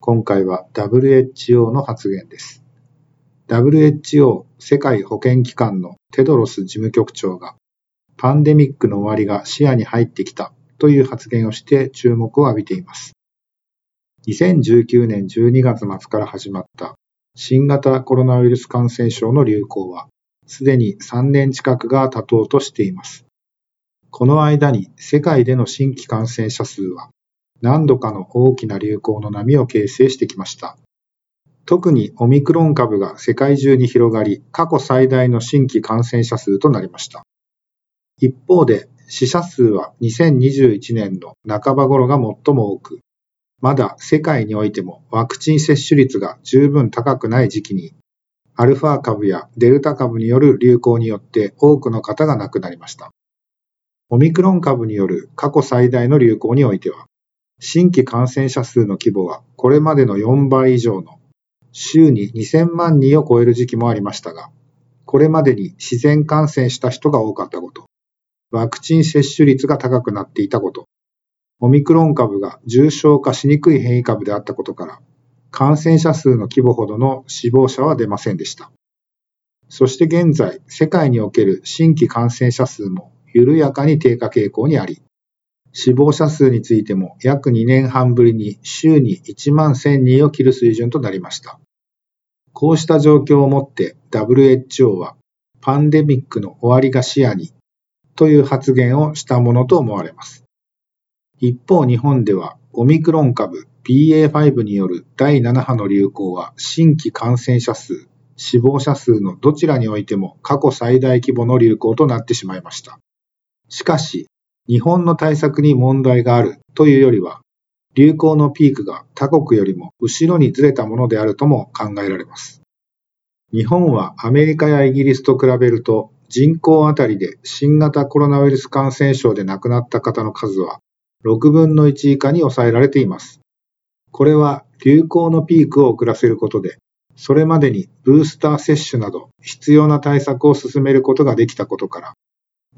今回は WHO の発言です。 WHO 世界保健機関のテドロス事務局長がパンデミックの終わりが視野に入ってきたという発言をして注目を浴びています。2019年12月末から始まった新型コロナウイルス感染症の流行はすでに3年近くが経とうとしています。この間に世界での新規感染者数は何度かの大きな流行の波を形成してきました。特にオミクロン株が世界中に広がり、過去最大の新規感染者数となりました。一方で死者数は2021年の半ば頃が最も多く、まだ世界においてもワクチン接種率が十分高くない時期に、アルファ株やデルタ株による流行によって多くの方が亡くなりました。オミクロン株による過去最大の流行においては、新規感染者数の規模はこれまでの4倍以上の週に2000万人を超える時期もありましたが、これまでに自然感染した人が多かったこと、ワクチン接種率が高くなっていたこと、オミクロン株が重症化しにくい変異株であったことから、感染者数の規模ほどの死亡者は出ませんでした。そして現在、世界における新規感染者数も緩やかに低下傾向にあり、死亡者数についても約2年半ぶりに週に1万1000人を切る水準となりました。こうした状況をもって WHO はパンデミックの終わりが視野にという発言をしたものと思われます。一方、日本ではオミクロン株 BA5 による第7波の流行は新規感染者数、死亡者数のどちらにおいても過去最大規模の流行となってしまいました。しかし、日本の対策に問題があるというよりは、流行のピークが他国よりも後ろにずれたものであるとも考えられます。日本はアメリカやイギリスと比べると、人口あたりで新型コロナウイルス感染症で亡くなった方の数は、6分の1以下に抑えられています。これは流行のピークを遅らせることで、それまでにブースター接種など必要な対策を進めることができたことから、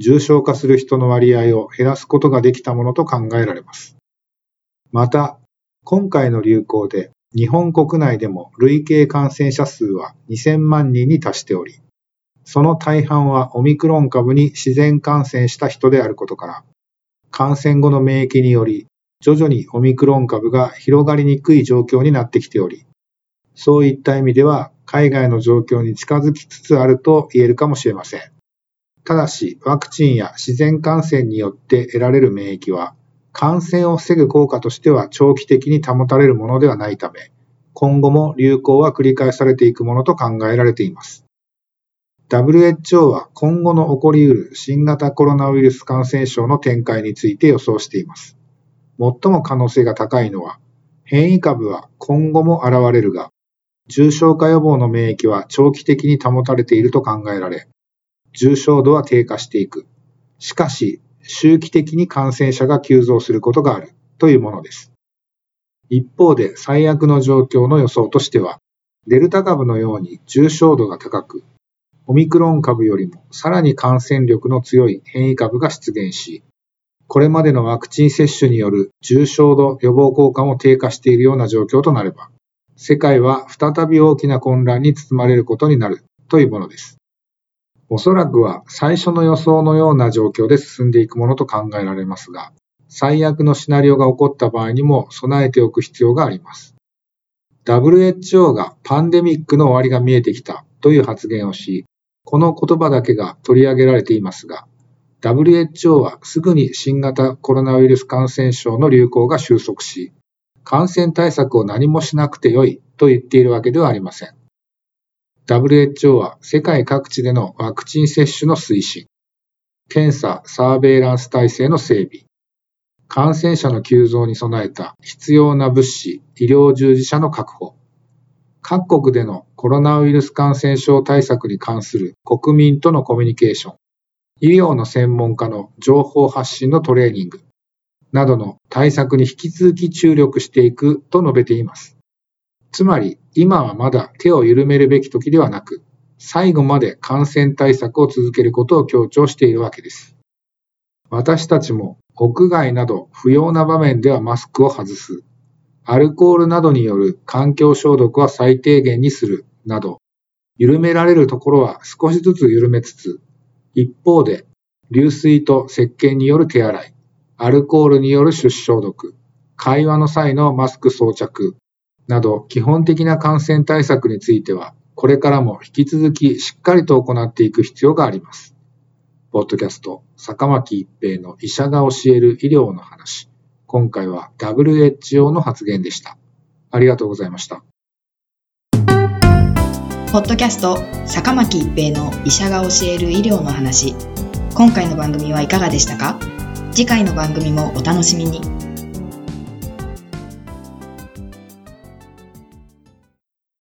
重症化する人の割合を減らすことができたものと考えられます。また、今回の流行で日本国内でも累計感染者数は2000万人に達しており、その大半はオミクロン株に自然感染した人であることから、感染後の免疫により、徐々にオミクロン株が広がりにくい状況になってきており、そういった意味では海外の状況に近づきつつあると言えるかもしれません。ただし、ワクチンや自然感染によって得られる免疫は、感染を防ぐ効果としては長期的に保たれるものではないため、今後も流行は繰り返されていくものと考えられています。WHO は今後の起こりうる新型コロナウイルス感染症の展開について予想しています。最も可能性が高いのは、変異株は今後も現れるが、重症化予防の免疫は長期的に保たれていると考えられ、重症度は低下していく。しかし、周期的に感染者が急増することがあるというものです。一方で最悪の状況の予想としては、デルタ株のように重症度が高く、オミクロン株よりもさらに感染力の強い変異株が出現し、これまでのワクチン接種による重症度予防効果も低下しているような状況となれば、世界は再び大きな混乱に包まれることになるというものです。おそらくは最初の予想のような状況で進んでいくものと考えられますが、最悪のシナリオが起こった場合にも備えておく必要があります。WHO がパンデミックの終わりが見えてきたという発言をし、この言葉だけが取り上げられていますが、WHO はすぐに新型コロナウイルス感染症の流行が収束し、感染対策を何もしなくてよいと言っているわけではありません。WHO は世界各地でのワクチン接種の推進、検査・サーベイランス体制の整備、感染者の急増に備えた必要な物資、医療従事者の確保、各国でのコロナウイルス感染症対策に関する国民とのコミュニケーション、医療の専門家の情報発信のトレーニングなどの対策に引き続き注力していくと述べています。つまり、今はまだ手を緩めるべき時ではなく、最後まで感染対策を続けることを強調しているわけです。私たちも屋外など不要な場面ではマスクを外す、アルコールなどによる環境消毒は最低限にするなど、緩められるところは少しずつ緩めつつ、一方で流水と石鹸による手洗い、アルコールによる手指消毒、会話の際のマスク装着など基本的な感染対策については、これからも引き続きしっかりと行っていく必要があります。ポッドキャスト、坂巻一平の医者が教える医療の話。今回は WHO の発言でした。ありがとうございました。ポッドキャスト坂巻一平の医者が教える医療の話。今回の番組はいかがでしたか？次回の番組もお楽しみに。